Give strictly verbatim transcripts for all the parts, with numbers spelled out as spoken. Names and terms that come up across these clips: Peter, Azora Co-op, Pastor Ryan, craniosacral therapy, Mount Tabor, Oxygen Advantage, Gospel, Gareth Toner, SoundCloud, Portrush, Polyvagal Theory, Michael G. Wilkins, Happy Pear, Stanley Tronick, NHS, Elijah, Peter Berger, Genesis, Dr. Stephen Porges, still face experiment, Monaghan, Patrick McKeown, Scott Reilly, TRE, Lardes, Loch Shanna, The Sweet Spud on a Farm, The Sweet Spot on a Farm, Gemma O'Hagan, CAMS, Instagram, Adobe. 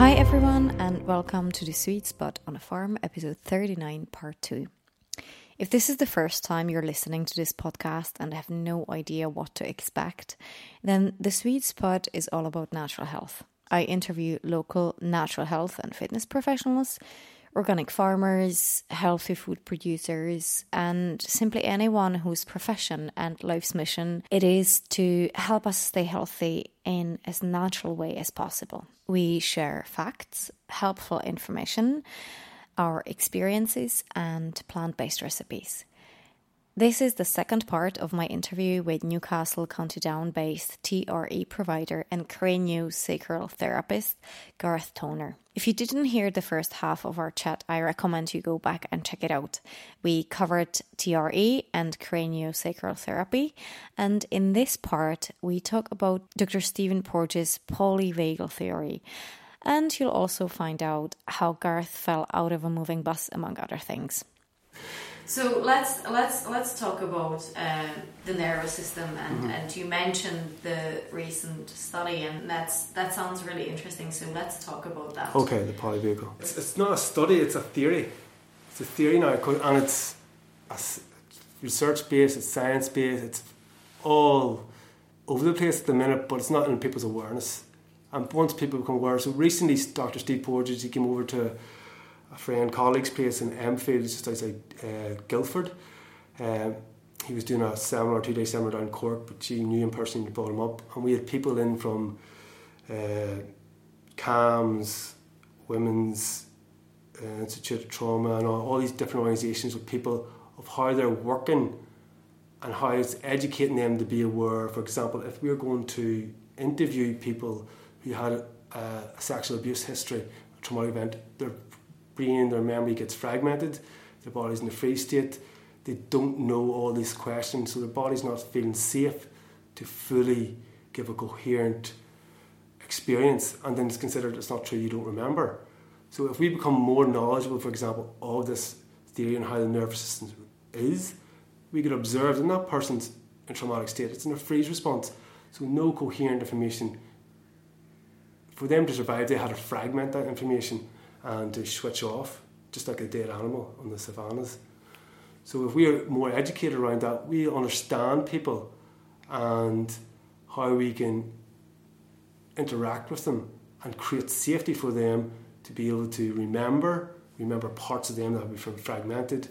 Hi everyone, and welcome to The Sweet Spot on a Farm, episode thirty-nine, part two. If this is the first time you're listening to this podcast and have no idea what to expect, then The Sweet Spot is all about natural health. I interview local natural health and fitness professionals, organic farmers, healthy food producers, and simply anyone whose profession and life's mission it is to help us stay healthy in as natural way as possible. We share facts, helpful information, our experiences, and plant-based recipes. This is the second part of my interview with Newcastle County Down-based T R E provider and craniosacral therapist Gareth Toner. If you didn't hear the first half of our chat, I recommend you go back and check it out. We covered T R E and craniosacral therapy, and in this part we talk about Doctor Stephen Porges' polyvagal theory. And you'll also find out how Gareth fell out of a moving bus, among other things. So let's let's let's talk about uh, the nervous system, and, mm-hmm. and you mentioned the recent study, and that's that sounds really interesting. So let's talk about that. Okay, the polyvagal. It's, it's not a study; it's a theory. It's a theory now, and it's research based, it's science based, it's all over the place at the minute. But it's not in people's awareness. And once people become aware, so recently Doctor Steve Porges, he came over to a friend, colleague's place in Enfield, just outside uh, Guildford. Um, he was doing a seminar, two day seminar down in Cork, but she knew him personally and brought him up. And we had people in from uh, CAMS, Women's uh, Institute of Trauma, and all, all these different organisations with people of how they're working and how it's educating them to be aware. For example, if we were going to interview people who had a, a sexual abuse history, a traumatic event, they're brain, their memory gets fragmented, their body's in a free state, they don't know all these questions, so their body's not feeling safe to fully give a coherent experience, and then it's considered it's not true, you don't remember. So if we become more knowledgeable, for example, of this theory and how the nervous system is, we could observe that that person's in a traumatic state, it's in a freeze response, so no coherent information. For them to survive, they had to fragment that information and to switch off, just like a dead animal on the savannas. So if we are more educated around that, we understand people and how we can interact with them and create safety for them to be able to remember, remember parts of them that have been fragmented,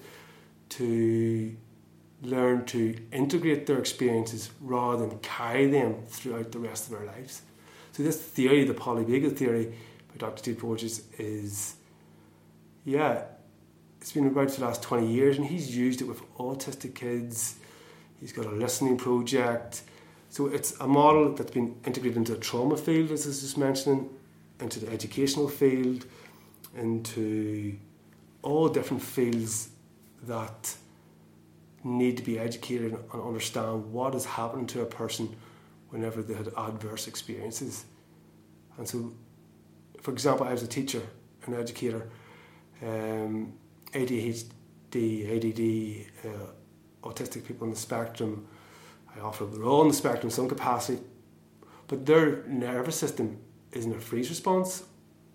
to learn to integrate their experiences rather than carry them throughout the rest of their lives. So this theory, the polyvagal theory, Doctor Steve Porges is, yeah, it's been about for the last twenty years, and he's used it with autistic kids. He's got a listening project. So it's a model that's been integrated into the trauma field, as I was just mentioning, into the educational field, into all different fields that need to be educated and understand what has happened to a person whenever they had adverse experiences. And so, for example, I was a teacher, an educator, um, A D H D, A D D, uh, autistic people on the spectrum. I offer they're all on the spectrum in some capacity, but their nervous system is in a freeze response.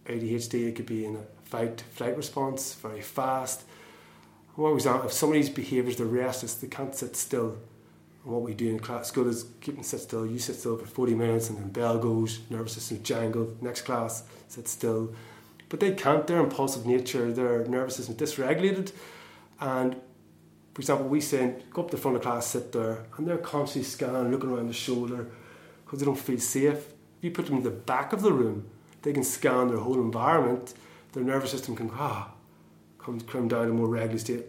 A D H D, it could be in a fight-flight response, very fast. What was that? If somebody's behaviours, they're restless, they can't sit still. And what we do in class, school is keep them sit still. You sit still for forty minutes and then bell goes, nervous system jangled, next class, sit still. But they can't, their impulsive nature, their nervous system is dysregulated. And for example, we say, go up to the front of the class, sit there, and they're constantly scanning, looking around the shoulder because they don't feel safe. If you put them in the back of the room, they can scan their whole environment. Their nervous system can ah, come, come down in a more regular state,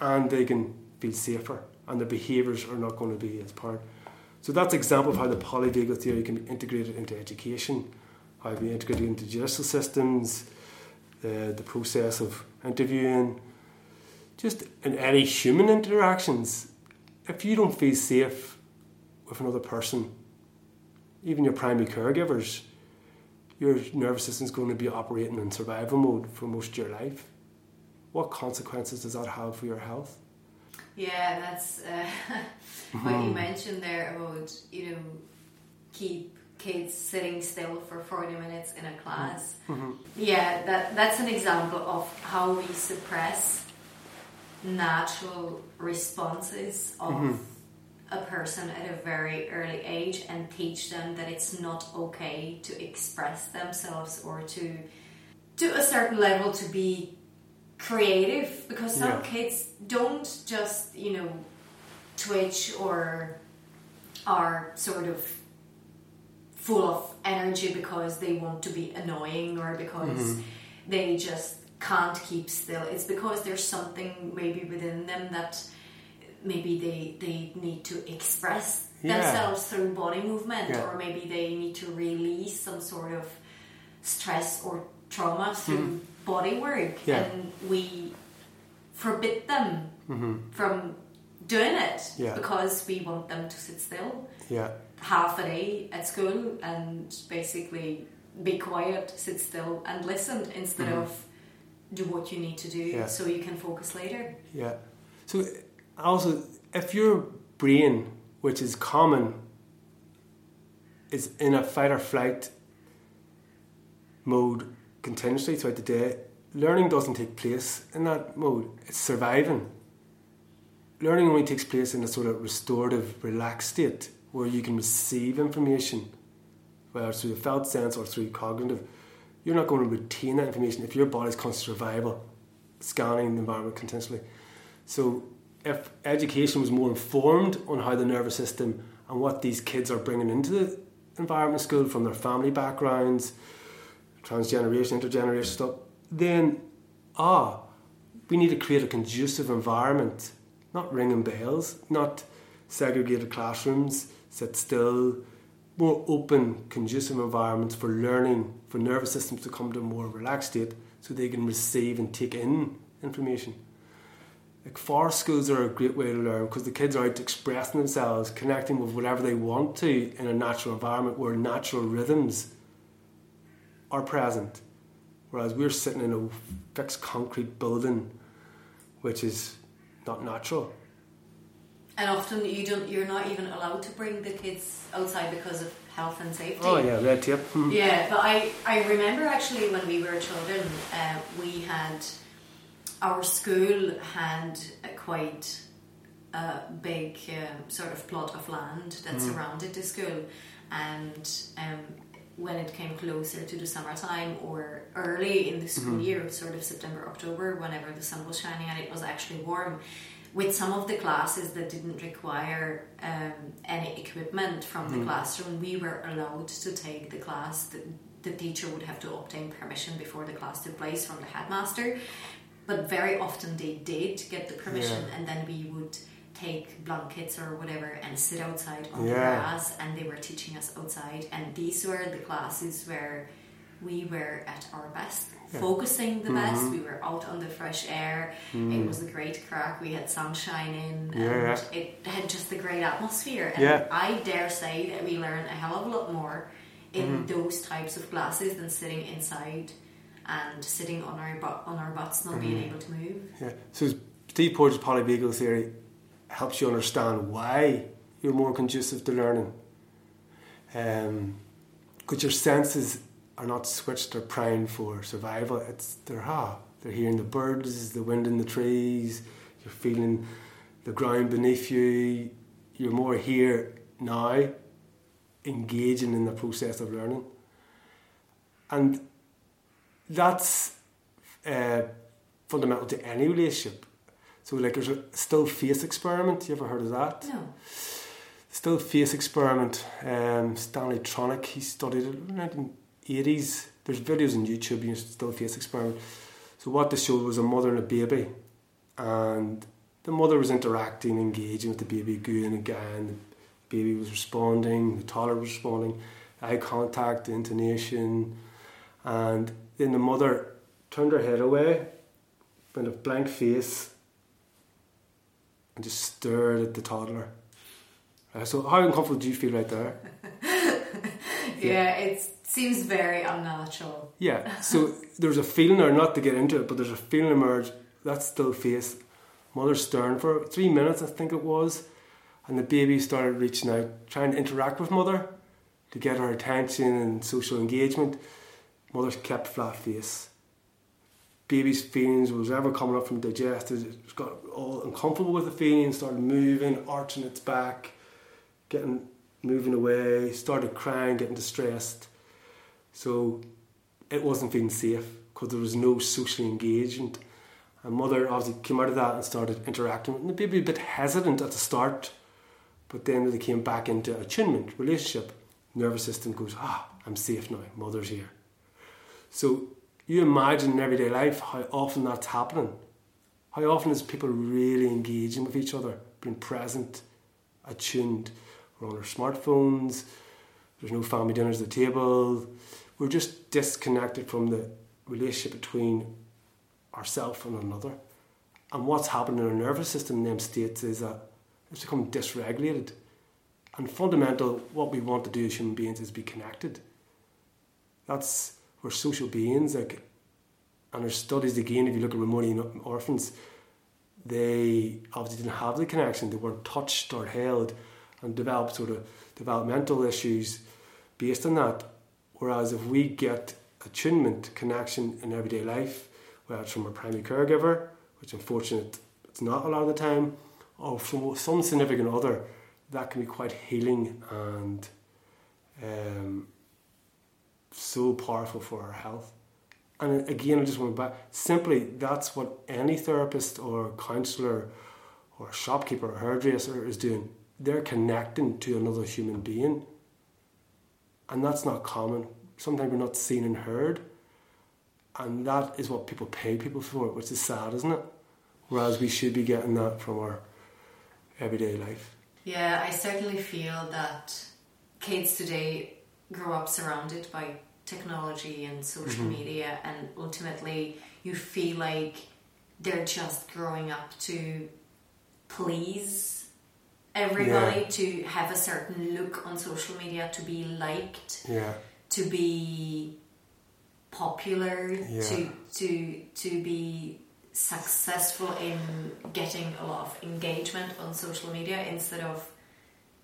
and they can feel safer. And their behaviours are not going to be as part. So that's an example of how the polyvagal theory can be integrated into education, how it can be integrated into judicial systems, the, the process of interviewing, just in any human interactions. If you don't feel safe with another person, even your primary caregivers, your nervous system is going to be operating in survival mode for most of your life. What consequences does that have for your health? Yeah, that's uh, what you mentioned there about, you know, keep kids sitting still for forty minutes in a class. Mm-hmm. Yeah, that that's an example of how we suppress natural responses of mm-hmm. a person at a very early age and teach them that it's not okay to express themselves or to to a certain level to be creative, because some yeah. kids don't just, you know, twitch or are sort of full of energy because they want to be annoying or because mm-hmm. they just can't keep still. It's because there's something maybe within them that maybe they they need to express yeah. themselves through body movement yeah. or maybe they need to release some sort of stress or trauma through mm-hmm. body work yeah. and we forbid them mm-hmm. from doing it yeah. because we want them to sit still yeah. half a day at school and basically be quiet, sit still and listen instead mm-hmm. of do what you need to do yeah. so you can focus later. Yeah. So also, if your brain, which is common, is in a fight or flight mode continuously throughout the day, learning doesn't take place in that mode. It's surviving. Learning only takes place in a sort of restorative, relaxed state where you can receive information, whether through the felt sense or through cognitive. You're not going to retain that information if your body's constant survival, scanning the environment continuously. So if education was more informed on how the nervous system and what these kids are bringing into the environment, school, from their family backgrounds, transgeneration, intergenerational stuff, then, ah, we need to create a conducive environment, not ringing bells, not segregated classrooms, sit still, more open, conducive environments for learning, for nervous systems to come to a more relaxed state so they can receive and take in information. Like forest schools are a great way to learn because the kids are out expressing themselves, connecting with whatever they want to in a natural environment where natural rhythms are present. Whereas we're sitting in a fixed concrete building, which is not natural. And often you don't, you're not even allowed to bring the kids outside because of health and safety. Oh yeah, red tape. Mm. Yeah, but I, I remember actually when we were children, uh, we had... Our school had a quite uh, big uh, sort of plot of land that mm. surrounded the school, and um, when it came closer to the summertime or early in the school mm. year, sort of September, October, whenever the sun was shining and it was actually warm, with some of the classes that didn't require um, any equipment from mm. the classroom, we were allowed to take the class. The, the teacher would have to obtain permission before the class took place from the headmaster. But very often they did get the permission yeah. and then we would take blankets or whatever and sit outside on yeah. the grass, and they were teaching us outside, and these were the classes where we were at our best, yeah. focusing the mm-hmm. best. We were out on the fresh air, mm. it was a great crack, we had sunshine in yeah. and it had just a great atmosphere, and yeah. I dare say that we learned a hell of a lot more in mm. those types of classes than sitting inside and sitting on our butt, on our butts, not mm-hmm. being able to move. Yeah. So Steve Porges' Polyvagal Theory helps you understand why you're more conducive to learning. Because um, your senses are not switched or primed for survival. It's they're ah, they're hearing the birds, the wind in the trees. You're feeling the ground beneath you. You're more here now, engaging in the process of learning. And that's uh, fundamental to any relationship. So like there's a still face experiment. You ever heard of that? No. Still face experiment. Um, Stanley Tronick, he studied it in the eighties. There's videos on YouTube, you know, still face experiment. So what they showed was a mother and a baby. And the mother was interacting, engaging with the baby, going again. The baby was responding, the toddler was responding. Eye contact, the intonation. And then the mother turned her head away, went a blank face, and just stared at the toddler. Uh, so how uncomfortable do you feel right there? yeah, yeah, it seems very unnatural. Yeah, so there's a feeling there, not to get into it, but there's a feeling emerge, that's still face. Mother's staring for three minutes, I think it was, and the baby started reaching out, trying to interact with mother, to get our attention and social engagement. Mothers kept flat face. Baby's feelings was ever coming up from digestive. It got all uncomfortable with the feelings, started moving, arching its back, getting moving away, started crying, getting distressed. So it wasn't feeling safe because there was no social engagement. And mother obviously came out of that and started interacting. And the baby a bit hesitant at the start, but then they came back into attunement, relationship. Nervous system goes, ah, I'm safe now, mother's here. So you imagine in everyday life how often that's happening. How often is people really engaging with each other, being present, attuned. We're on our smartphones, there's no family dinners at the table. We're just disconnected from the relationship between ourselves and another. And what's happening in our nervous system in them states is that it's become dysregulated. And fundamental, what we want to do as human beings is be connected. That's, we're social beings. Like, and there's studies again, if you look at Romanian orphans, they obviously didn't have the connection. They weren't touched or held and developed sort of developmental issues based on that. Whereas if we get attunement, connection in everyday life, whether it's from a primary caregiver, which unfortunately it's not a lot of the time, or from some significant other, that can be quite healing and um, so powerful for our health. And again, I just want to back, simply that's what any therapist or counsellor or shopkeeper or hairdresser is doing. They're connecting to another human being. And that's not common. Sometimes we're not seen and heard. And that is what people pay people for, which is sad, isn't it? Whereas we should be getting that from our everyday life. Yeah, I certainly feel that kids today grow up surrounded by technology and social mm-hmm. media, and ultimately you feel like they're just growing up to please everybody, yeah. to have a certain look on social media, to be liked, yeah. to be popular, yeah. to to to be successful in getting a lot of engagement on social media instead of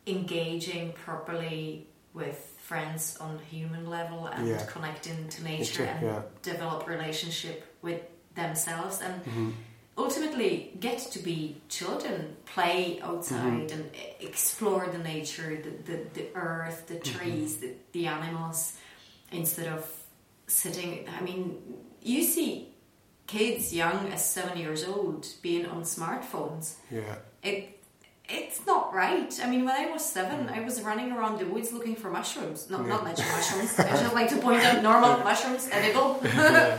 engaging properly with friends on a human level and yeah. connecting to nature and yeah. develop relationship with themselves and mm-hmm. ultimately get to be children, play outside mm-hmm. and explore the nature, the, the, the earth, the trees, mm-hmm. the, the animals, instead of sitting. I mean, you see kids young as seven years old being on smartphones. Yeah. It it's not right. I mean, when I was seven, mm. I was running around the woods looking for mushrooms. No, yeah. not natural mushrooms. I just like to point out normal mushrooms, edible. Yeah.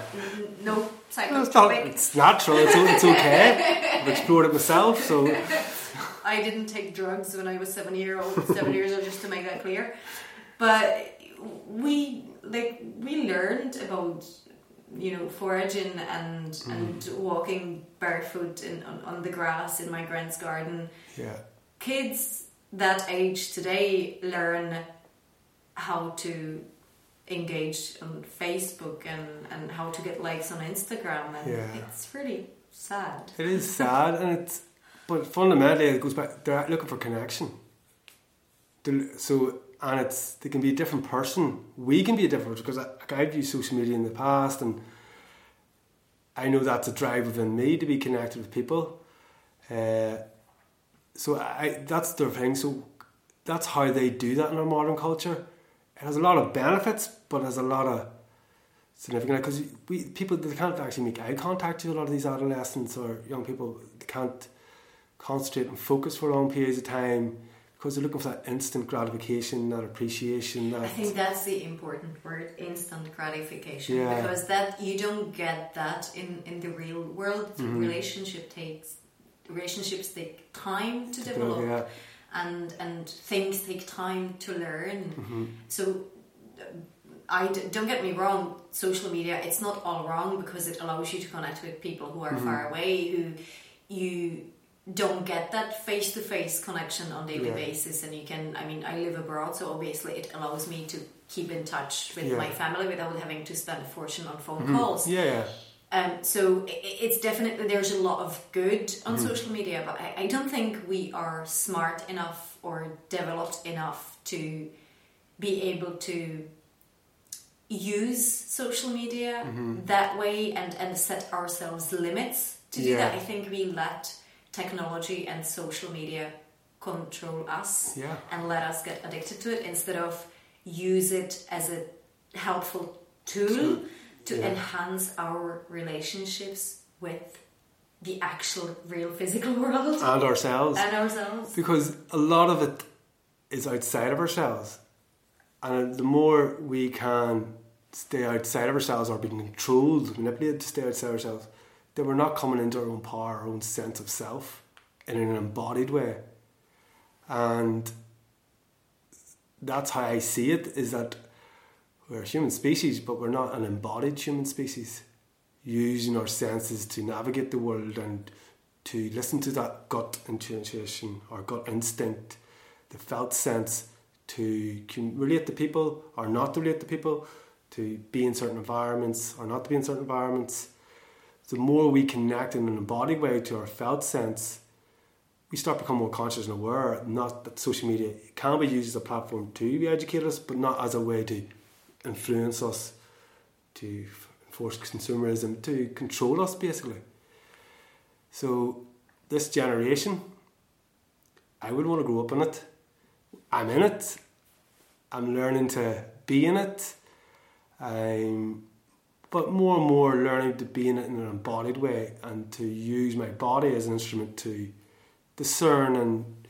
No psychotropic. No, it's, it's natural. It's, it's okay. I've explored it myself. So I didn't take drugs when I was seven year old. Seven years old, just to make that clear. But we like we learned about, you know, foraging and mm. and walking barefoot in, on, on the grass in my grand's garden. Yeah. Kids that age today learn how to engage on Facebook and, and how to get likes on Instagram, and yeah. it's really sad. It is sad, and it's but fundamentally it goes back. They're looking for connection. They're, so. And it's they can be a different person. We can be a different person, because I, like, I've used social media in the past, and I know that's a drive within me to be connected with people. Uh, so I that's their thing. So that's how they do that in our modern culture. It has a lot of benefits, but it has a lot of significant, because we people they can't actually make eye contact with a lot of these adolescents or young people. They can't concentrate and focus for long periods of time, because they're looking for that instant gratification, that appreciation. That I think that's the important word, instant gratification. Yeah. Because that you don't get that in, in the real world. Mm-hmm. Relationship takes relationships take time to, to develop, develop yeah. and and things take time to learn. Mm-hmm. So I d- don't get me wrong, social media, it's not all wrong, because it allows you to connect with people who are mm-hmm. far away, who you don't get that face-to-face connection on a daily yeah. basis. And you can, I mean, I live abroad, so obviously it allows me to keep in touch with yeah. my family without having to spend a fortune on phone mm-hmm. calls. Yeah. Um, so it's definitely, there's a lot of good on mm-hmm. social media, but I, I don't think we are smart enough or developed enough to be able to use social media mm-hmm. that way and, and set ourselves limits to do yeah. that. I think we let technology and social media control us yeah. and let us get addicted to it instead of use it as a helpful tool to, to yeah. enhance our relationships with the actual real physical world and ourselves and ourselves because a lot of it is outside of ourselves, and the more we can stay outside of ourselves or being controlled, manipulated to stay outside of ourselves, then we're not coming into our own power, our own sense of self in an embodied way. And that's how I see it, is that we're a human species, but we're not an embodied human species, using our senses to navigate the world and to listen to that gut intuition or gut instinct, the felt sense, to relate to people or not to relate to people, to be in certain environments or not to be in certain environments. The more we connect in an embodied way to our felt sense, we start becoming more conscious and aware. Not that social media can be used as a platform to educate us, but not as a way to influence us, to force consumerism, to control us basically. So this generation, I would want to grow up in it. I'm in it. I'm learning to be in it. I'm, but more and more learning to be in it in an embodied way and to use my body as an instrument to discern and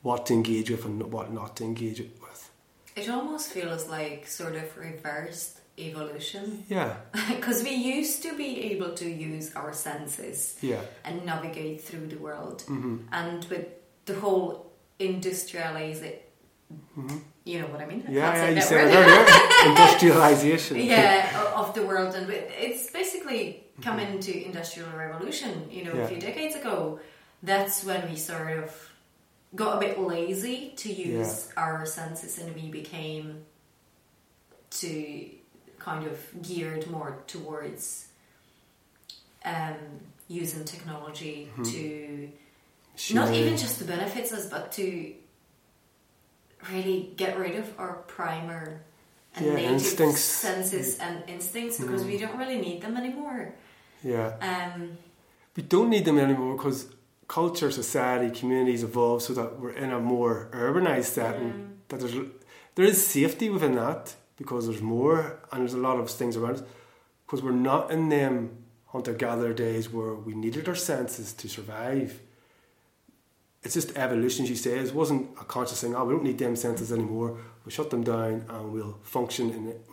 what to engage with and what not to engage with. It almost feels like sort of reversed evolution. Yeah. Because we used to be able to use our senses yeah. and navigate through the world. Mm-hmm. And with the whole industrialize it, mm-hmm. you know what I mean? Yeah, yeah, you said it earlier. Industrialization. Yeah, of the world. And it's basically come mm-hmm. into Industrial Revolution, you know, yeah. a few decades ago. That's when we sort of got a bit lazy to use yeah. our senses, and we became to kind of geared more towards um, using technology mm-hmm. to sure. not even just to benefit us, but to really get rid of our primer and yeah, native instincts. senses and instincts, because mm-hmm. we don't really need them anymore. Yeah, um, we don't need them anymore because culture, society, communities evolve so that we're in a more urbanised setting. Mm. That there's there is safety within that because there's more and there's a lot of things around us. Because we're not in them hunter-gatherer days where we needed our senses to survive. It's just evolution, as you say. It wasn't a conscious thing. Oh, we don't need them senses anymore. We'll shut them down and we'll function in it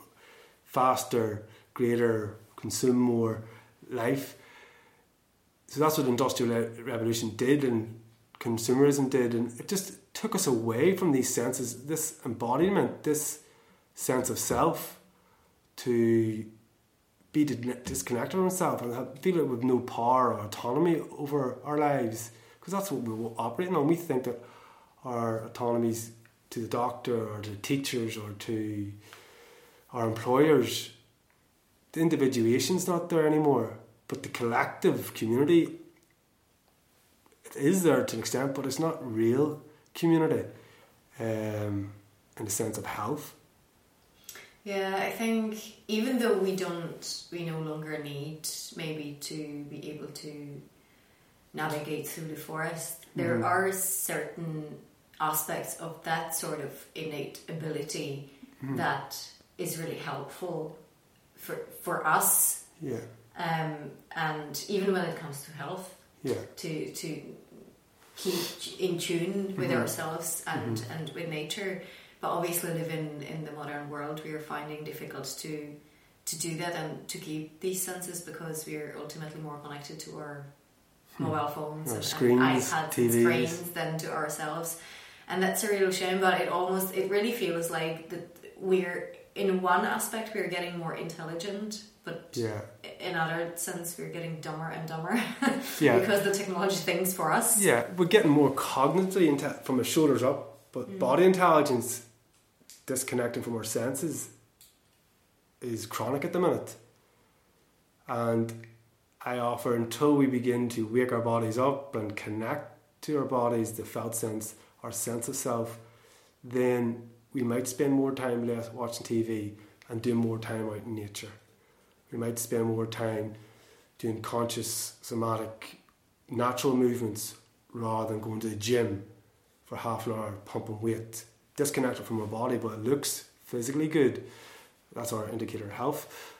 faster, greater, consume more life. So that's what the Industrial Revolution did and consumerism did, and it just took us away from these senses, this embodiment, this sense of self, to be disconnected from ourselves and feel it with no power or autonomy over our lives, because that's what we're operating on. We think that our autonomy is to the doctor or to teachers or to our employers. The individuation's not there anymore. But the collective community, it is there to an extent, but it's not real community um, in the sense of health. Yeah, I think even though we don't, we no longer need maybe to be able to navigate through the forest, there mm. are certain aspects of that sort of innate ability mm. that is really helpful for for us. Yeah. Um, and even when it comes to health, yeah. to to keep in tune with mm-hmm. ourselves and, mm-hmm. and with nature. But obviously living in the modern world, we are finding difficult to to do that and to keep these senses, because we are ultimately more connected to our mobile phones mm-hmm. and, screens, and iPads, T Vs. Screens than to ourselves. And that's a real shame, but it almost, it really feels like that we're, in one aspect, we're getting more intelligent, but yeah. in other sense, we're getting dumber and dumber yeah. because the technology things for us. Yeah, we're getting more cognitively into, from the shoulders up, but mm. body intelligence, disconnecting from our senses, is chronic at the minute. And I offer, until we begin to wake our bodies up and connect to our bodies, the felt sense, our sense of self, then we might spend more time less watching T V and doing more time out in nature. We might spend more time doing conscious, somatic, natural movements rather than going to the gym for half an hour pumping weight, disconnected from our body, but it looks physically good. That's our indicator of health.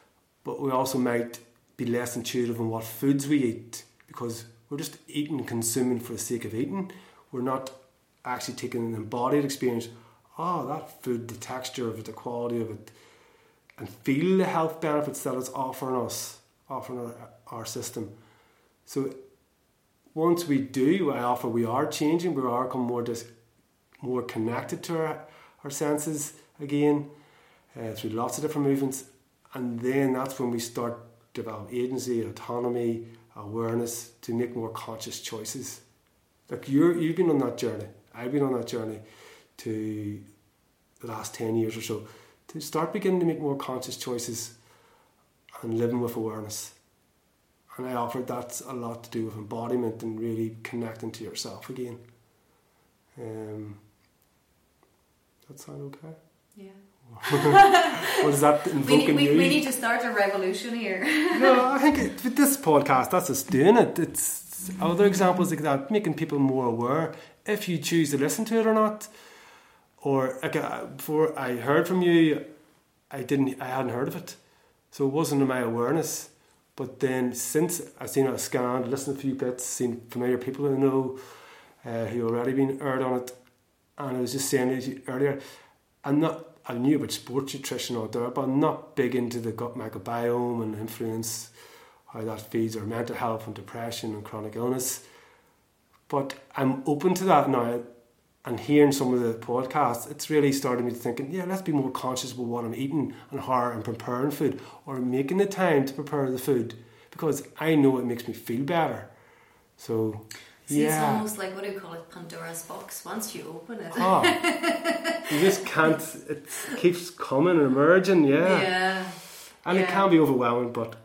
But we also might be less intuitive in what foods we eat, because we're just eating and consuming for the sake of eating. We're not actually taking an embodied experience. Oh, that food, the texture of it, the quality of it, and feel the health benefits that it's offering us, offering our, our system. So once we do, I offer we are changing, we are becoming more dis- more connected to our, our senses again uh, through lots of different movements, and then that's when we start to develop agency, autonomy, awareness to make more conscious choices. Like you're, you've been on that journey. I've been on that journey to the last ten years or so to start beginning to make more conscious choices and living with awareness. And I offer that's a lot to do with embodiment and really connecting to yourself again. Um, that sound okay? Yeah. What does that invoke in you? We need to start a revolution here. No, I think it, with this podcast, that's us doing it. It's other examples like that, making people more aware if you choose to listen to it or not. Or like, before I heard from you, I didn't, I hadn't heard of it, so it wasn't in my awareness. But then since I've seen it scanned, listened to a few bits, seen familiar people I know uh, who already been aired on it, and I was just saying earlier, I'm not. I knew about sports nutrition out there, but I'm not big into the gut microbiome and influence, how that feeds our mental health and depression and chronic illness. But I'm open to that now, and hearing some of the podcasts, it's really started me thinking, yeah, let's be more conscious about what I'm eating and how I'm preparing food, or making the time to prepare the food, because I know it makes me feel better. So... See, yeah. It's almost like, what do you call it, Pandora's box, once you open it. Oh, you just can't, it keeps coming and emerging, yeah. Yeah. And yeah. It can be overwhelming, but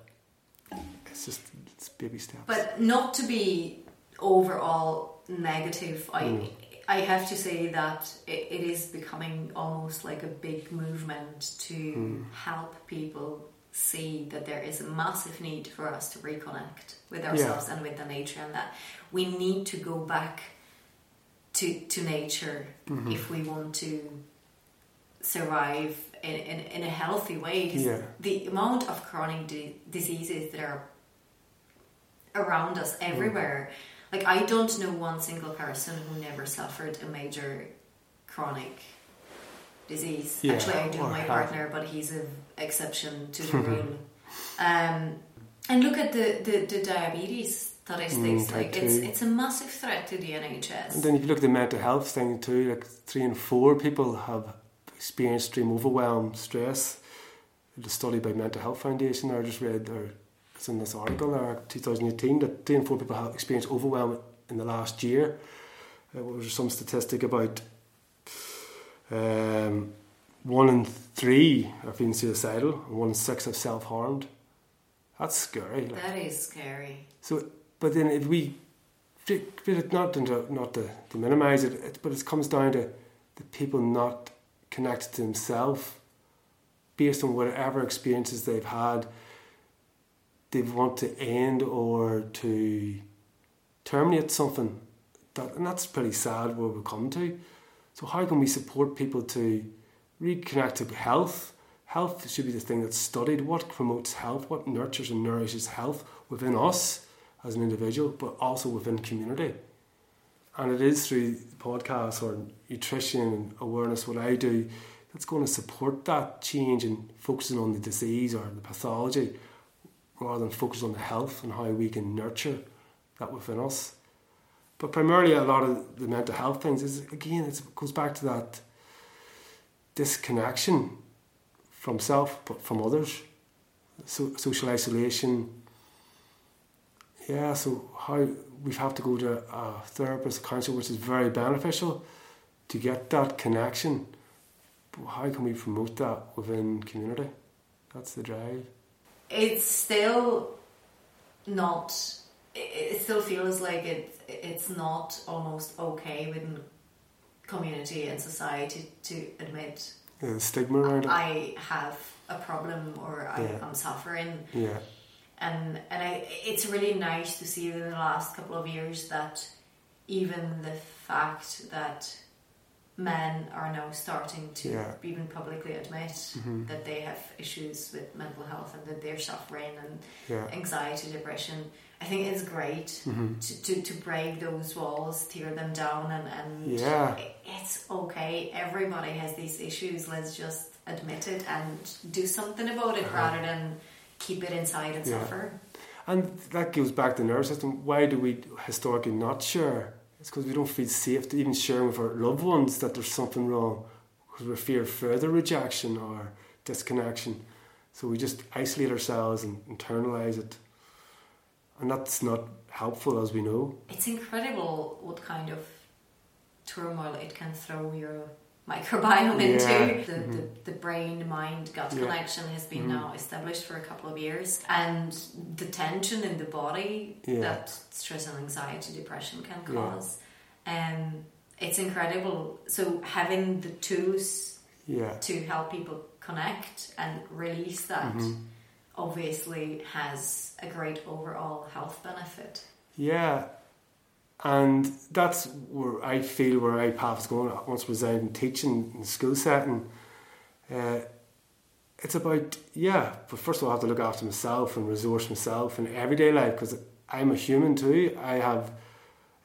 it's just, it's baby steps. But not to be overall negative, I mm. I have to say that it, it is becoming almost like a big movement to mm. help people see that there is a massive need for us to reconnect with ourselves yeah. and with the nature, and that we need to go back to to nature mm-hmm. if we want to survive in, in, in a healthy way, because yeah. the amount of chronic di- diseases that are around us everywhere mm. like I don't know one single person who never suffered a major chronic disease. Yeah. Actually, I do know my partner, but he's an exception to the rule. Um, and look at the, the, the diabetes statistics. Mm, like it's it's a massive threat to the N H S. And then if you look at the mental health thing too, like three in four people have experienced extreme overwhelm, stress. The study by Mental Health Foundation, I just read, or it's in this article, or twenty eighteen, that three in four people have experienced overwhelm in the last year. Uh, there was some statistic about Um, one in three have been suicidal, and one in six have self-harmed. That's scary. Like. That is scary. So, but then if we, not to, not to, to minimise it, it, but it comes down to the people not connected to themselves, based on whatever experiences they've had, they want to end or to terminate something. That, and that's pretty sad where we come to. So how can we support people to reconnect to health? Health should be the thing that's studied. What promotes health? What nurtures and nourishes health within us as an individual, but also within community? And it is through podcasts or nutrition awareness, what I do, that's going to support that change and focusing on the disease or the pathology rather than focus on the health and how we can nurture that within us. But primarily a lot of the mental health things is, again, it's, it goes back to that disconnection from self, but from others. So, social isolation. Yeah, so how we have to go to a therapist, counselor, which is very beneficial to get that connection. But how can we promote that within community? That's the drive. It's still not... It still feels like it. It's not almost okay within community and society to admit yeah, the stigma around it. I have a problem or I, yeah. I'm suffering. Yeah. And and I, it's really nice to see in the last couple of years that even the fact that men are now starting to yeah. even publicly admit mm-hmm. that they have issues with mental health and that they're suffering and yeah. anxiety, depression. I think it's great mm-hmm. to, to, to break those walls, tear them down, and, and yeah. it's okay. Everybody has these issues. Let's just admit it and do something about it uh-huh. rather than keep it inside and yeah. suffer. And that goes back to the nervous system. Why do we historically not share? It's because we don't feel safe to even share with our loved ones that there's something wrong, because we fear further rejection or disconnection. So we just isolate ourselves and internalize it. And that's not helpful, as we know. It's incredible what kind of turmoil it can throw your microbiome yeah. into. The, mm-hmm. the, the brain-mind-gut yeah. connection has been mm-hmm. now established for a couple of years. And the tension in the body yeah. that stress and anxiety, depression can cause. Yeah. Um, it's incredible. So having the tools yeah. to help people connect and release that mm-hmm. obviously has a great overall health benefit. Yeah, and that's where I feel where I path is going. I once was out in teaching in the school setting. Uh, it's about, yeah, but first of all I have to look after myself and resource myself in everyday life, because I'm a human too. I have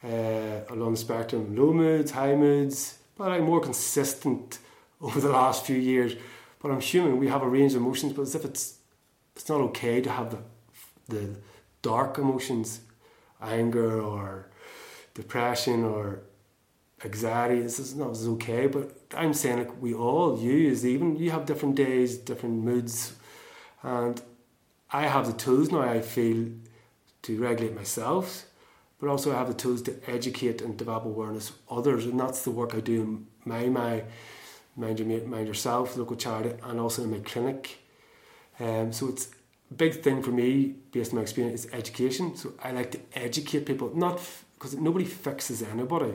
uh, along the spectrum low moods, high moods, but I'm more consistent over the last few years. But I'm human, we have a range of emotions, but as if it's It's not okay to have the, the dark emotions, anger or depression or anxiety. This is not okay, but I'm saying like we all, you is even, you have different days, different moods, and I have the tools now, I feel, to regulate myself, but also I have the tools to educate and develop awareness of others, and that's the work I do in my, my Mind Your Mate, Mind Yourself, local charity, and also in my clinic. Um, so it's a big thing for me, based on my experience, is education. So I like to educate people, not because f- nobody fixes anybody.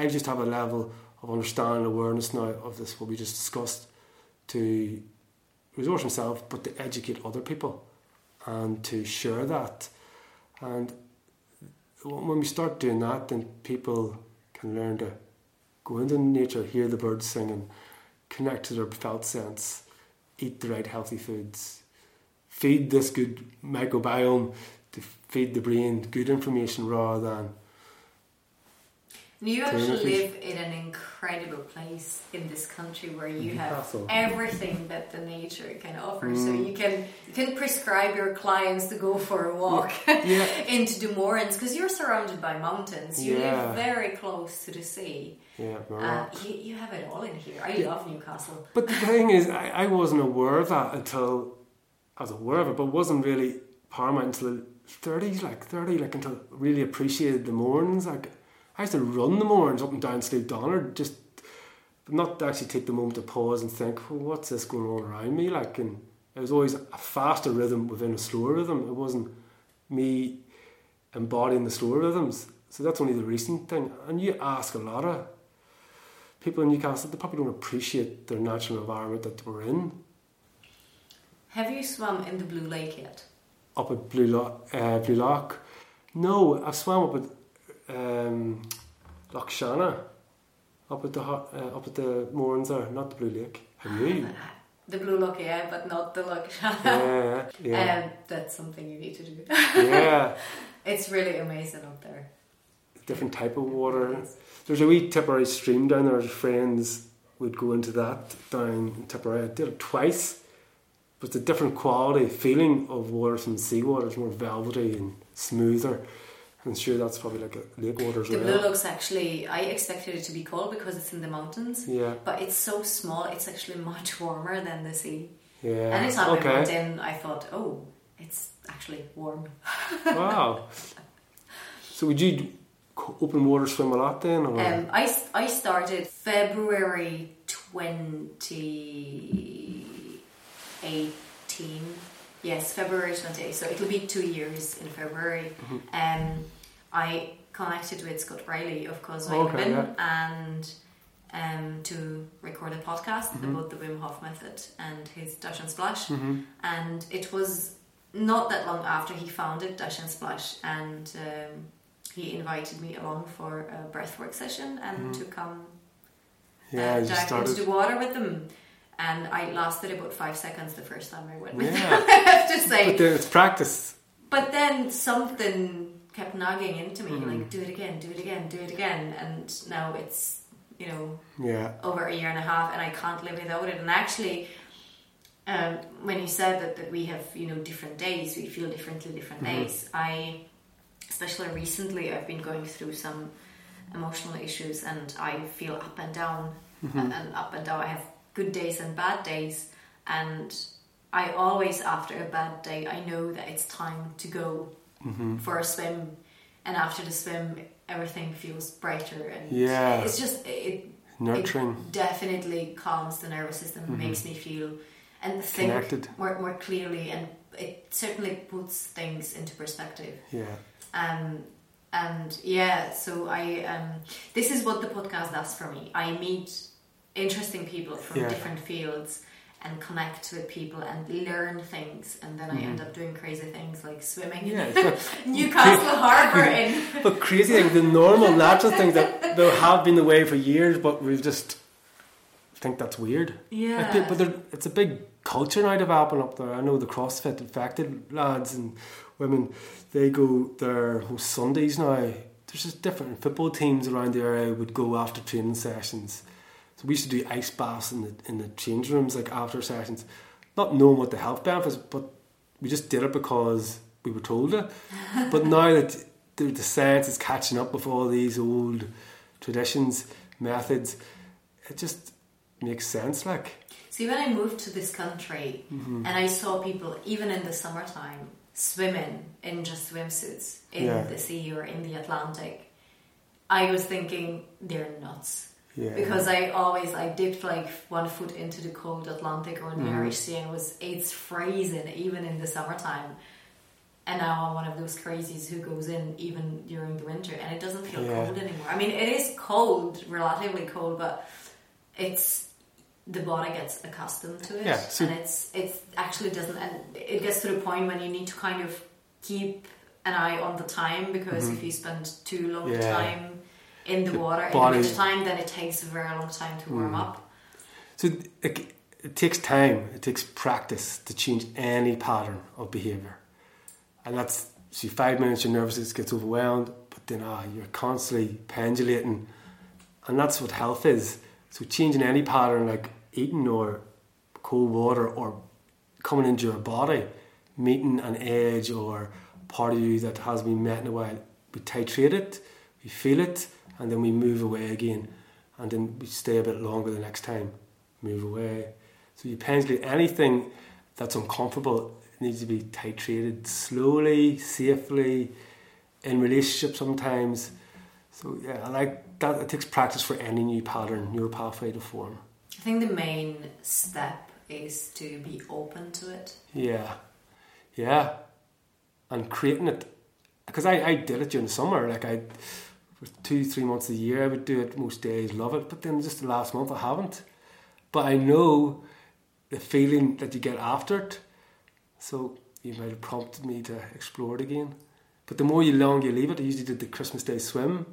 I just have a level of understanding, awareness now of this, what we just discussed, to resource myself, but to educate other people and to share that. And when we start doing that, then people can learn to go into nature, hear the birds singing, connect to their felt sense, eat the right healthy foods, feed this good microbiome to feed the brain good information rather than... You actually live in an incredible place in this country where you have everything that the nature can offer. Mm. So you can you can prescribe your clients to go for a walk yeah. into the moorlands, because you're surrounded by mountains. You yeah. live very close to the sea. Yeah, uh, you, you have it all in here. I yeah. love Newcastle. But the thing is, I, I wasn't aware of that until I was aware of it, but wasn't really paramount until the thirties, like thirty, like until I really appreciated the moorlands, like. I used to run the moorlands up and down Slieve Donard, just not to actually take the moment to pause and think, well, what's this going on around me? Like, and it was always a faster rhythm within a slower rhythm. It wasn't me embodying the slower rhythms. So that's only the recent thing. And you ask a lot of people in Newcastle, they probably don't appreciate their natural environment that we're in. Have you swum in the Blue Lake yet? Up at Blue Lock? Uh, Blue Lock? No, I've swam up at Um, Loch Shanna, up at the uh, up at the moorlands there, not the Blue Lake. Have you? The Blue Loch, yeah, but not the Loch Shanna. Yeah, yeah. Um, that's something you need to do. Yeah, it's really amazing up there. Different type of water. There's a wee Tipperary stream down there. Friends would go into that down in Tipperary. I did it twice, but it's a different quality feeling of water from seawater. It's more velvety and smoother. I'm sure that's probably like a lake water as well. The Blue Lock's actually, I expected it to be cold because it's in the mountains. Yeah. But it's so small, it's actually much warmer than the sea. Yeah. Anytime okay. I went in, I thought, oh, it's actually warm. Wow. So would you open water swim a lot then? Or? Um, I, I started February twenty eighteen. Yes, February twenty-eighth, so it'll be two years in February. Mm-hmm. Um, I connected with Scott Reilly, of course, okay, yeah. and um, to record a podcast mm-hmm. about the Wim Hof Method and his Dash and Splash. Mm-hmm. And it was not that long after he founded Dash and Splash, and um, he invited me along for a breathwork session and mm-hmm. to come yeah, uh, dive started... into the water with them. And I lasted about five seconds the first time I went with yeah. them, I have to say. But then it's practice. But then something kept nagging into me, mm. like, do it again, do it again, do it again. And now it's, you know, yeah. over a year and a half, and I can't live without it. And actually, um, when you said that, that we have, you know, different days, we feel differently different mm-hmm. days, I, especially recently, I've been going through some emotional issues, and I feel up and down, mm-hmm. and, and up and down. I have good days and bad days, and I always, after a bad day, I know that it's time to go mm-hmm. for a swim, and after the swim everything feels brighter, and yeah. it's just it, nurturing. It definitely calms the nervous system, mm-hmm. makes me feel and think Connected. more more clearly, and it certainly puts things into perspective. Yeah. Um and yeah, so I um this is what the podcast does for me. I meet interesting people from yeah. different fields and connect with people and learn things, and then mm. I end up doing crazy things like swimming yeah, in like Newcastle Harbour. in But crazy things, the normal natural things that they have been away for years, but we just think that's weird. Yeah. Like, but it's a big culture now developing up there. I know the CrossFit infected lads and women, they go their whole Sundays now. There's just different football teams around the area would go after training sessions. So we used to do ice baths in the in the change rooms, like after sessions, not knowing what the health benefits, but we just did it because we were told it. But now that the science is catching up with all these old traditions, methods, it just makes sense. Like, see, when I moved to this country, mm-hmm. and I saw people even in the summertime swimming in just swimsuits in yeah. the sea or in the Atlantic, I was thinking they're nuts. Yeah. Because I always I dipped like one foot into the cold Atlantic or in the mm. Irish Sea, and it was it's freezing even in the summertime, and now I'm one of those crazies who goes in even during the winter, and it doesn't feel yeah. cold anymore. I mean, it is cold, relatively cold, but it's the body gets accustomed to it, yeah, so and it's it actually doesn't, and it gets to the point when you need to kind of keep an eye on the time, because mm-hmm. if you spend too long yeah. time in the, the water body. In the time, then it takes a very long time to warm mm. up. So it, it takes time, it takes practice to change any pattern of behaviour, and that's see so five minutes your nervous system gets overwhelmed, but then ah you're constantly pendulating, and that's what health is. So changing any pattern, like eating or cold water or coming into your body, meeting an edge or part of you that hasn't been met in a while, we titrate it, we feel it, and then we move away again, and then we stay a bit longer the next time, move away. So you pendulate anything that's uncomfortable, it needs to be titrated slowly, safely, in relationships sometimes. So yeah, I like that. It takes practice for any new pattern, new pathway to form. I think the main step is to be open to it. Yeah, yeah, and creating it. Because I, I did it during the summer, like I... For two, three months a year I would do it most days, love it, but then just the last month I haven't. But I know the feeling that you get after it, so you might have prompted me to explore it again. But the more you long you leave it, I usually did the Christmas Day swim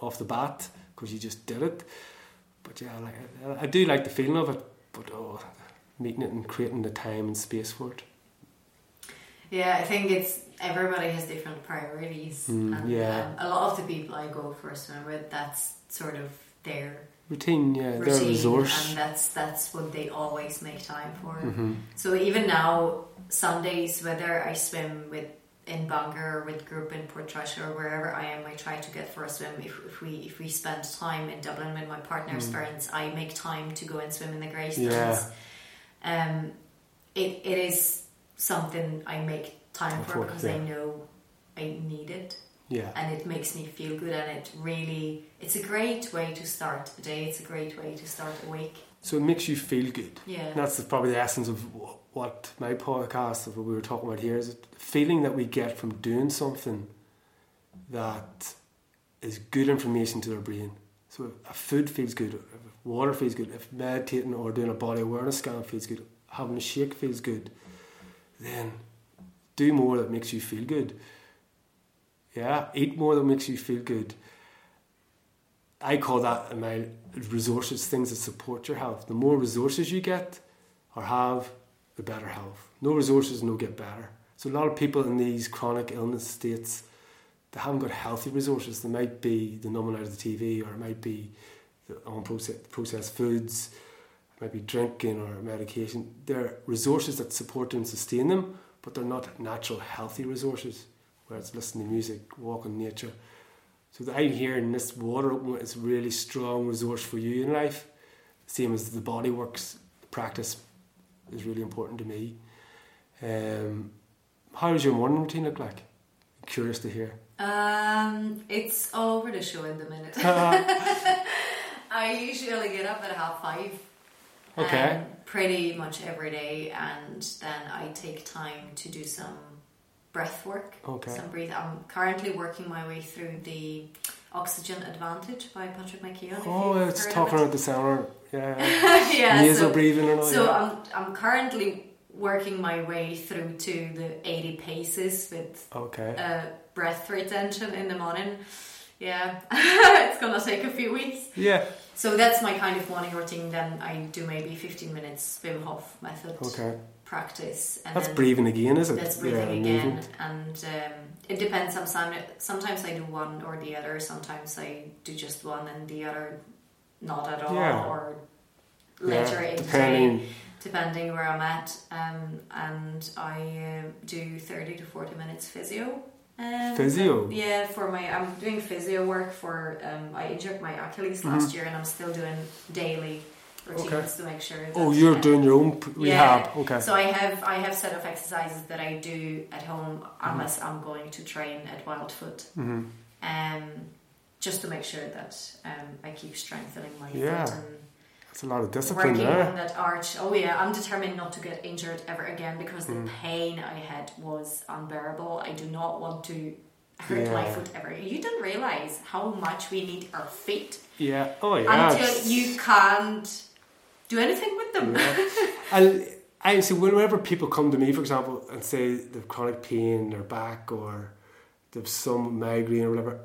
off the bat, because you just did it. But yeah, like, I do like the feeling of it, but oh, meeting it and creating the time and space for it. Yeah, I think it's everybody has different priorities. Mm, and, yeah. Um, a lot of the people I go for a swim with, that's sort of their routine, yeah, routine, their resource, and that's that's what they always make time for. Mm-hmm. So even now, Sundays, whether I swim with in Bangor or with group in Portrush or wherever I am, I try to get for a swim. If, if we if we spend time in Dublin with my partner's mm. parents, I make time to go and swim in the Greystones. Yeah. Um, it it is. Something I make time for, because yeah. I know I need it, yeah, and it makes me feel good, and it really it's a great way to start a day, it's a great way to start a week. So it makes you feel good, yeah, and that's probably the essence of what my podcast of what we were talking about here is the feeling that we get from doing something that is good information to our brain. So if food feels good, if water feels good, if meditating or doing a body awareness scan feels good, having a shake feels good, then do more that makes you feel good. Yeah, eat more that makes you feel good. I call that in my resources, things that support your health. The more resources you get or have, the better health. No resources, no get better. So a lot of people in these chronic illness states, they haven't got healthy resources. They might be the numbing out of the T V, or it might be the unprocessed processed foods, it might be drinking or medication. They're resources that support and sustain them, but they're not natural healthy resources, where it's listening to music, walking nature. So the idea here in this water opening is a really strong resource for you in life. Same as the body works, the practice is really important to me. Um, how does your morning routine look like? I'm curious to hear. Um, it's over the show in the minute. I usually get up at half five. Okay. Pretty much every day, and then I take time to do some breath work. Okay. Some breathe. I'm currently working my way through the Oxygen Advantage by Patrick McKeown. Oh, it's talking about the sound. Yeah. yeah. Nasal so, breathing and all. So yeah. I'm I'm currently working my way through to the eighty paces with okay. uh, breath retention in the morning. Yeah, it's gonna take a few weeks. Yeah. So that's my kind of morning routine. Then I do maybe fifteen minutes Wim Hof Method. Okay. Practice. And that's breathing again, is it? That's breathing yeah, again, movement. And um, it depends. Sometimes, sometimes I do one or the other. Sometimes I do just one and the other not at all, yeah. or later yeah, in the day, depending where I'm at. Um, and I uh, do thirty to forty minutes physio. Um, physio. Um, yeah, for my I'm doing physio work for. Um, I injured my Achilles mm-hmm. last year, and I'm still doing daily. Okay. To make sure that, oh, you're um, doing your own p- rehab. Yeah. Okay. So I have I have set of exercises that I do at home unless mm-hmm. I'm going to train at Wildfoot, mm-hmm. um, just to make sure that um, I keep strengthening my yeah. foot. And that's a lot of discipline there. Working on that arch. Oh yeah, I'm determined not to get injured ever again, because mm. the pain I had was unbearable. I do not want to hurt yeah. my foot ever. You don't realise how much we need our feet. Yeah. Oh yeah. Until it's... you can't do anything with them. Yeah. I, I see, whenever people come to me, for example, and say they've chronic pain in their back or they've some migraine or whatever,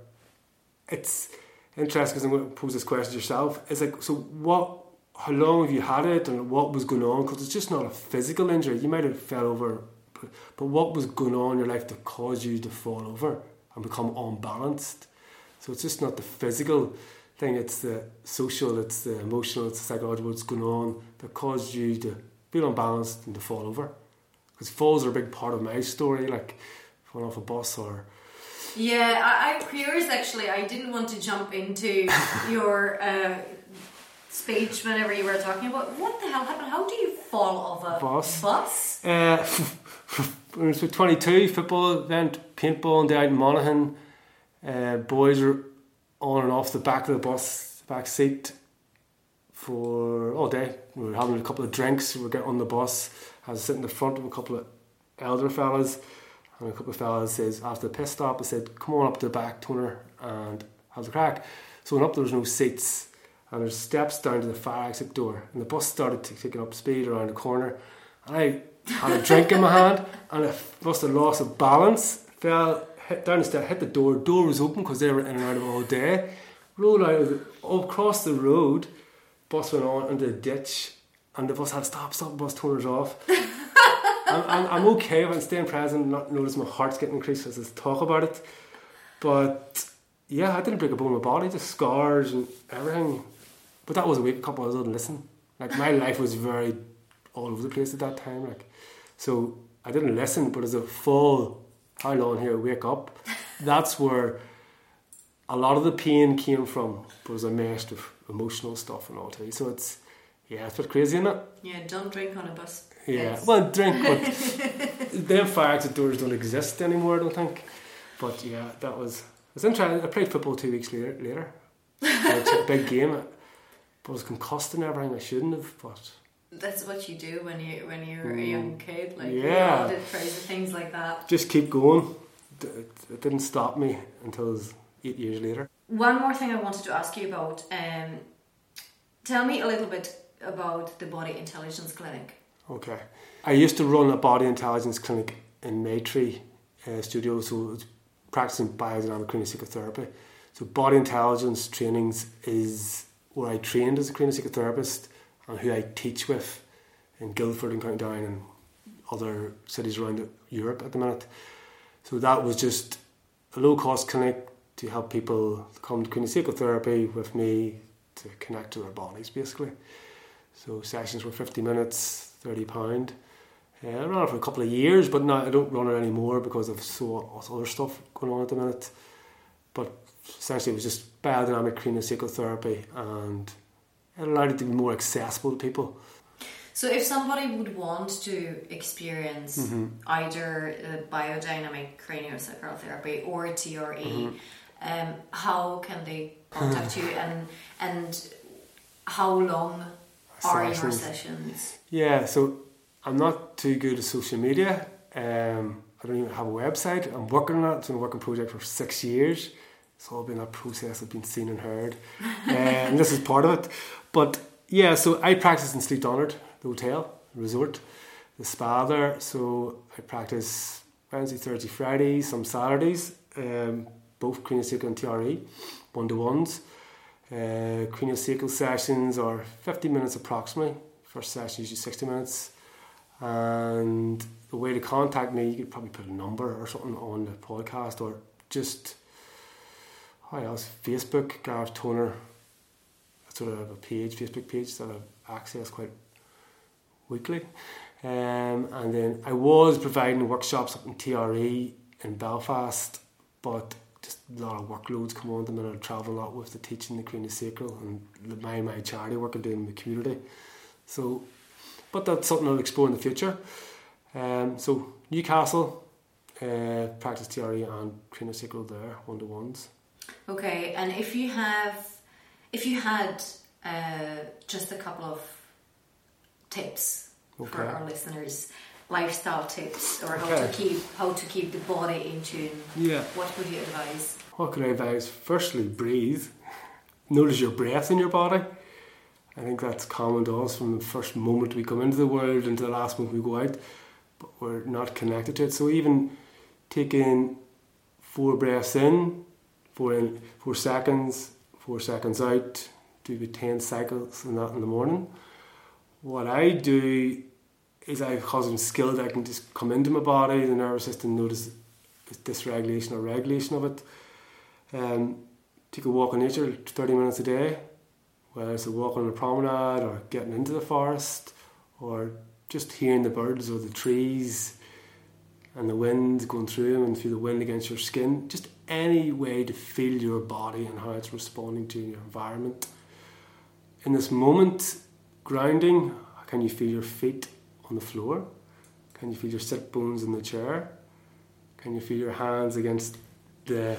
it's interesting because I'm going to pose this question to yourself. It's like, so what, how long have you had it and what was going on? Because it's just not a physical injury. You might have fell over, but, but what was going on in your life to cause you to fall over and become unbalanced? So it's just not the physical thing, it's the social, it's the emotional, it's the psychological, what's going on that caused you to feel unbalanced and to fall over. Because falls are a big part of my story, like falling off a bus or... Yeah, I, I'm curious actually. I didn't want to jump into your uh, speech whenever you were talking about what the hell happened. How do you fall off a bus? bus? Uh, when I was twenty-two, football event, paintball and down in Monaghan. Uh, boys are on and off the back of the bus, back seat, for all day. We were having a couple of drinks, we were getting on the bus. I was sitting in the front of a couple of elder fellas, and a couple of fellas says, after the piss stop, I said, come on up to the back, Toner, and have the crack. So when up there was no seats, and there's steps down to the fire exit door, and the bus started taking up speed around the corner, and I had a drink in my hand, and I must have lost a balance, fell hit down the step, hit the door, door was open because they were in and out of it all day, rolled out of the, across the road, bus went on into the ditch, and the bus had to stop, stop, bus Toner's off. I'm, I'm, I'm okay if I'm staying present, not notice my heart's getting increased as I talk about it, but yeah, I didn't break a bone in my body, just scars and everything, but that was a wake up, I didn't listen, like my life was very all over the place at that time, like, so I didn't listen, but as a full how long here, wake up. That's where a lot of the pain came from. It was a mess of emotional stuff and all too. So it's, yeah, it's a bit crazy, isn't it? Yeah, don't drink on a bus. Yeah, yes. Well, drink, but them fire exit doors don't exist anymore, I don't think. But yeah, that was, it's interesting. I played football two weeks later. later. It's a big game. But I was concussed and everything I shouldn't have, but... That's what you do when you when you're mm. a young kid, like yeah, you know, did crazy things like that. Just keep going. It didn't stop me until it was eight years later. One more thing I wanted to ask you about. Um, tell me a little bit about the Body Intelligence Clinic. Okay. I used to run a Body Intelligence Clinic in Maytree uh, studio, so it was practicing biodynamic craniosacral. So Body Intelligence Trainings is where I trained as a craniosacral and who I teach with in Guildford and County Down and other cities around Europe at the minute. So that was just a low-cost clinic to help people come to craniosacral therapy with me to connect to their bodies, basically. So sessions were fifty minutes, thirty pounds. Uh, I ran it for a couple of years, but now I don't run it anymore because of so other stuff going on at the minute. But essentially it was just biodynamic craniosacral therapy, and it allowed it to be more accessible to people. So if somebody would want to experience mm-hmm. either the biodynamic craniosacral therapy or T R E, mm-hmm. um, how can they contact you, and and how long are your sessions? Yeah, so I'm not too good at social media. Um, I don't even have a website. I'm working on it. It's been a working project for six years. It's all been a process of being seen and heard. uh, and this is part of it. But yeah, so I practice in Slieve Donard, the hotel, the resort, the spa there. So I practice Wednesday, Thursday, Friday, some Saturdays, um, both craniosacral and T R E, one-to-ones. Uh, craniosacral sessions are fifty minutes approximately. First session is usually sixty minutes. And the way to contact me, you could probably put a number or something on the podcast, or just, how else, Facebook, Gareth Toner. That's sort of a page, Facebook page that I access quite weekly. Um, and then I was providing workshops up in T R E in Belfast, but just a lot of workloads come on at the minute. I travel a lot with the teaching, the craniosacral, and the, my, my charity work I'm doing in the community. So, but that's something I'll explore in the future. Um, so, Newcastle, uh, practice T R E and craniosacral there, one-to-ones. Okay, and if you have, if you had uh, just a couple of tips okay. for our listeners, lifestyle tips, or how okay. to keep how to keep the body in tune. Yeah. What would you advise? What could I advise? Firstly, breathe. Notice your breath in your body. I think that's common to us from the first moment we come into the world and to the last moment we go out, but we're not connected to it. So even taking four breaths in, four in, four seconds, four seconds out, do ten cycles and that in the morning. What I do is I, because I'm skilled, I can just come into my body, the nervous system notice dysregulation or regulation of it. Um, take a walk in nature, thirty minutes a day, whether it's a walk on a promenade or getting into the forest or just hearing the birds or the trees and the wind going through them and feel the wind against your skin. Just any way to feel your body and how it's responding to your environment. In this moment, grounding, can you feel your feet on the floor? Can you feel your sit bones in the chair? Can you feel your hands against the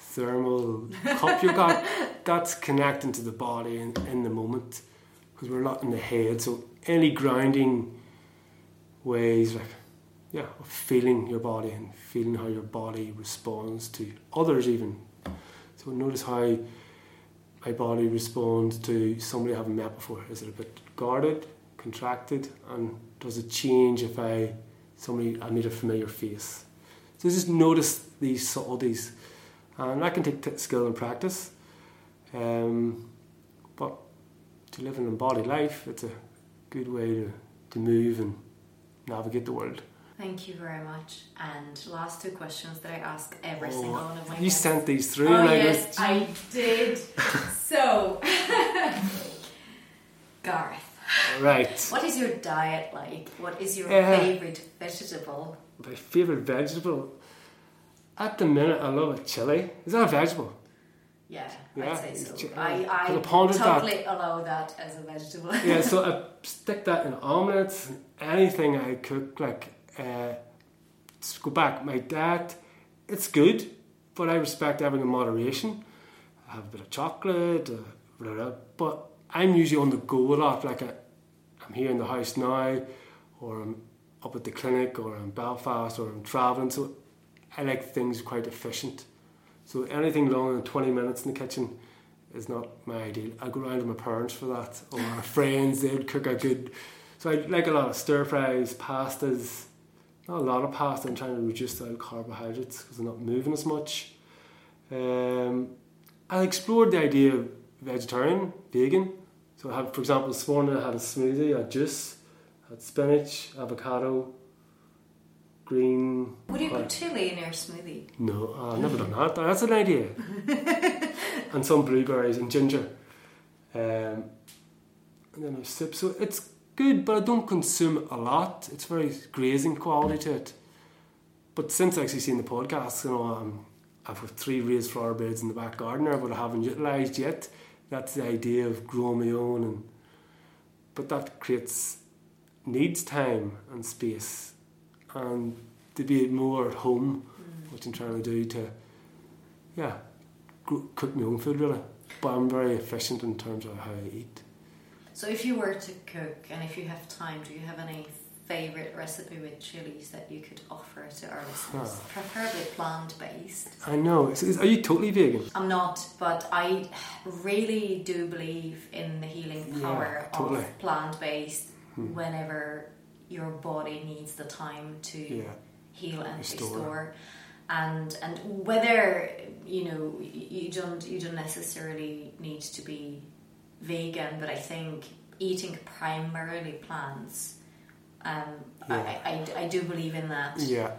thermal cup you got? That's connecting to the body in, in the moment, because we're not in the head. So any grounding ways, like yeah, of feeling your body and feeling how your body responds to others even. So notice how my body responds to somebody I haven't met before. Is it a bit guarded, contracted, and does it change if I somebody I meet a familiar face? So just notice these subtleties, and that can take t- skill and practice. Um, but to live an embodied life, it's a good way to, to move and navigate the world. Thank you very much. And last two questions that I ask every oh, single one of my you guests. Sent these through. Oh and yes, I, I did. So, Gareth. Right. What is your diet like? What is your uh, favourite vegetable? My favourite vegetable? At the minute, I love a chilli. Is that a vegetable? Yeah, yeah I'd say so. Ch- I, I totally that. allow that as a vegetable. Yeah, so I stick that in omelettes, anything I cook. Like, uh, let's go back. My diet, it's good, but I respect everything in moderation. I have a bit of chocolate, uh, blah, blah, but I'm usually on the go a lot. Like, I, I'm here in the house now, or I'm up at the clinic, or I'm in Belfast, or I'm travelling. So I like things quite efficient. So anything longer than twenty minutes in the kitchen is not my ideal. I go round to my parents for that, or my friends, they'd cook a good... So I like a lot of stir fries, pastas, not a lot of pasta. I'm trying to reduce the carbohydrates because I'm not moving as much. Um, I explored the idea of vegetarian, vegan. So I had, for example, this morning I had a smoothie, I had juice, I had spinach, avocado, green... Would you put chili in your smoothie? No, I've never done that. That's an idea. And some blueberries and ginger. Um, and then a sip. So it's good, but I don't consume a lot. It's very grazing quality to it. But since I've actually seen the podcast, you know, um, I've got three raised flower beds in the back garden there, but I haven't utilised yet. That's the idea of growing my own. And, but that creates, needs time and space. And to be more at home, mm. which I'm trying to do to, yeah, go, cook my own food really. But I'm very efficient in terms of how I eat. So if you were to cook and if you have time, do you have any favourite recipe with chilies that you could offer to our listeners? Ah. Preferably plant-based. I know. Is, is, are you totally vegan? I'm not, but I really do believe in the healing power yeah, totally. of plant-based hmm. whenever... your body needs the time to yeah. heal and restore. restore and and whether you know you don't you don't necessarily need to be vegan, but I think eating primarily plants, um yeah. I, I, I do believe in that. Yeah,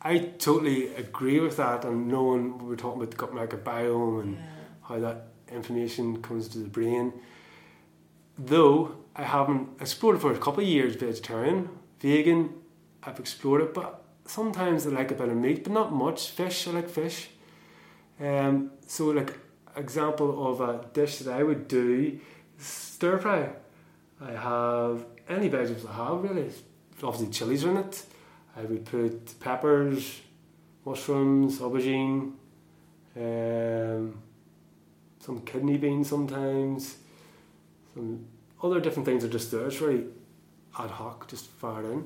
I totally agree with that. And knowing we were talking about the gut microbiome and yeah. how that information comes to the brain, though I haven't explored it for a couple of years, vegetarian, vegan, I've explored it, but sometimes I like a bit of meat, but not much. Fish, I like fish. Um, so like example of a dish that I would do, stir fry. I have any vegetables I have really, obviously chilies are in it. I would put peppers, mushrooms, aubergine, um, some kidney beans sometimes, some... Other different things are just there. It's really ad hoc, just fired in.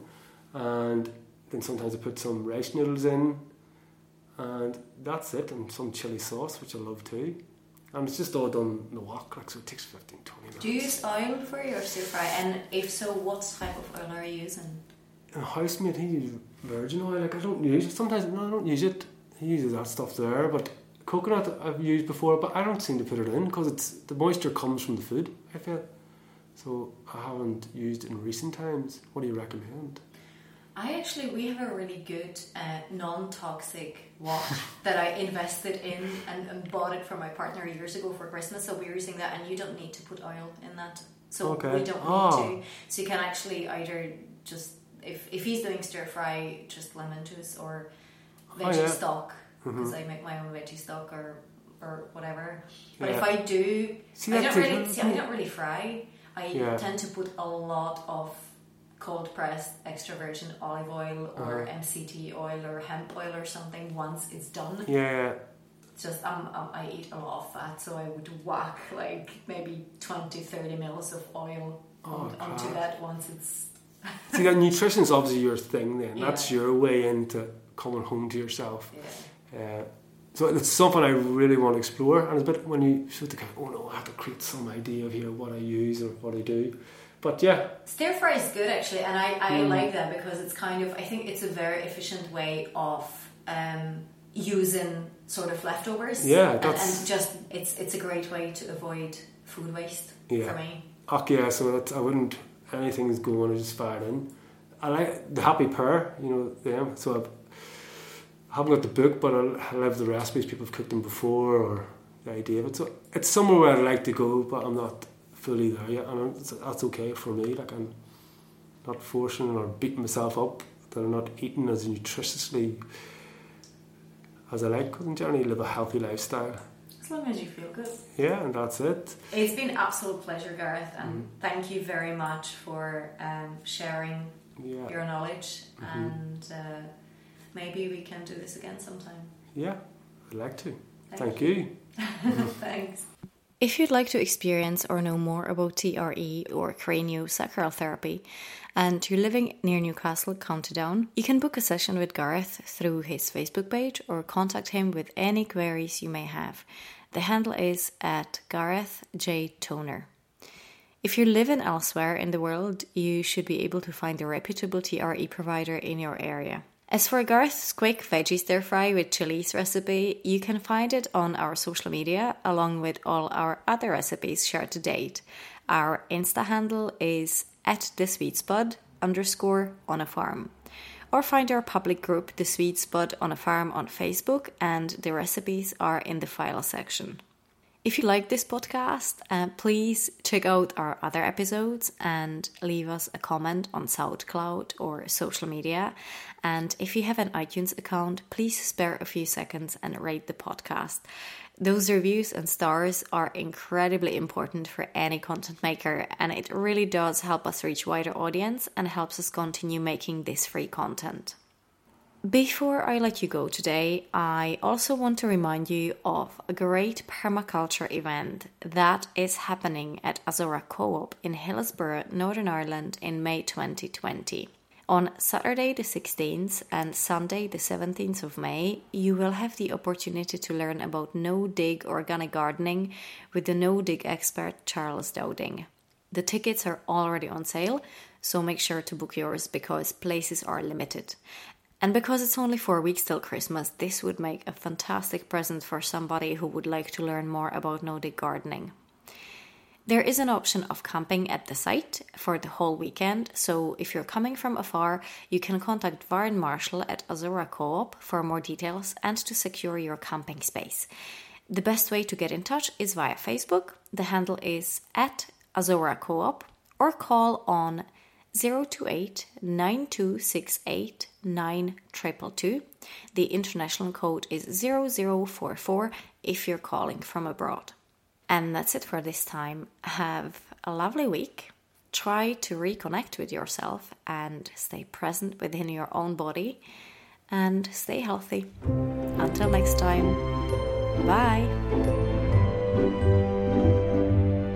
And then sometimes I put some rice noodles in. And that's it. And some chili sauce, which I love too. And it's just all done in the wok, like, so it takes fifteen, twenty minutes. Do you use oil for your stir fry? And if so, what type of oil are you using? A housemate, he uses virgin oil. Like, I don't use it. Sometimes, no, I don't use it. He uses that stuff there. But coconut I've used before, but I don't seem to put it in because it's the moisture comes from the food, I feel. So I haven't used it in recent times. What do you recommend? I actually, we have a really good uh, non-toxic wok that I invested in and, and bought it for my partner years ago for Christmas. So we're using that, and you don't need to put oil in that. So okay. we don't oh. need to. So you can actually either just, if, if he's doing stir fry, just lemon juice or veggie oh, yeah. stock, because mm-hmm. I make my own veggie stock or or whatever. But yeah. if I do, see, I don't really see, I don't really fry. I yeah. tend to put a lot of cold pressed extra virgin olive oil or uh-huh. M C T oil or hemp oil or something once it's done. Yeah. It's just um, um, I eat a lot of fat, so I would whack like maybe twenty, thirty mils of oil oh, on, onto that once it's... See, that nutrition's obviously your thing then. Yeah. That's your way into coming home to yourself. Yeah. Uh, So it's something I really want to explore, and it's a bit when you sort of think, oh no, I have to create some idea of here what I use or what I do. But yeah, stir fry is good actually, and I, I mm. like that because it's kind of, I think it's a very efficient way of um, using sort of leftovers. Yeah, that's... And, and just it's it's a great way to avoid food waste yeah. for me. Oh yeah, so that's, I wouldn't anything's going, I just fire in. I like the Happy Pear, you know them. Yeah, so I've. I haven't got the book, but I love the recipes people have cooked them before, or the idea of it. So it's somewhere where I'd like to go, but I'm not fully there yet, and that's okay for me. Like, I'm not forcing or beating myself up that I'm not eating as nutritiously as I like, because I generally live a healthy lifestyle. As long as you feel good. Yeah, and that's it. It's been an absolute pleasure, Gareth, and mm. thank you very much for um, sharing yeah. your knowledge mm-hmm. and... Uh, Maybe we can do this again sometime. Yeah, I'd like to. Thank, Thank you. you. Thanks. If you'd like to experience or know more about T R E or craniosacral therapy and you're living near Newcastle, County Down, you can book a session with Gareth through his Facebook page or contact him with any queries you may have. The handle is at Gareth J Toner. If you're living elsewhere in the world, you should be able to find a reputable T R E provider in your area. As for Gareth's quick veggie stir fry with chilies recipe, you can find it on our social media along with all our other recipes shared to date. Our Insta handle is at The Sweet Spud underscore on a Farm. Or find our public group The Sweet Spud on a Farm on Facebook, and the recipes are in the file section. If you like this podcast, uh, please check out our other episodes and leave us a comment on SoundCloud or social media. And if you have an iTunes account, please spare a few seconds and rate the podcast. Those reviews and stars are incredibly important for any content maker, and it really does help us reach wider audience and helps us continue making this free content. Before I let you go today, I also want to remind you of a great permaculture event that is happening at Azora Co-op in Hillsborough, Northern Ireland in May twenty twenty. On Saturday the sixteenth and Sunday the seventeenth of May, you will have the opportunity to learn about no-dig organic gardening with the no-dig expert Charles Dowding. The tickets are already on sale, so make sure to book yours because places are limited. And because it's only four weeks till Christmas, this would make a fantastic present for somebody who would like to learn more about no-dig gardening. There is an option of camping at the site for the whole weekend, so if you're coming from afar, you can contact Varun Marshall at Azora Co-op for more details and to secure your camping space. The best way to get in touch is via Facebook. The handle is at Azora Co-op, or call on zero two eight nine two six eight nine two two two. The international code is zero zero four four if you're calling from abroad. And that's it for this time. Have a lovely week. Try to reconnect with yourself and stay present within your own body and stay healthy. Until next time, bye.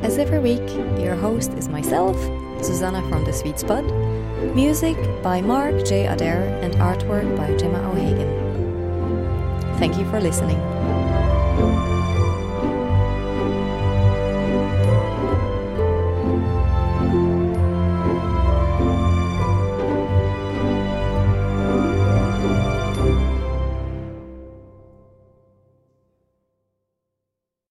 As every week, your host is myself, Susanna from The Sweet Spud. Music by Mark J Adair and artwork by Gemma O'Hagan. Thank you for listening.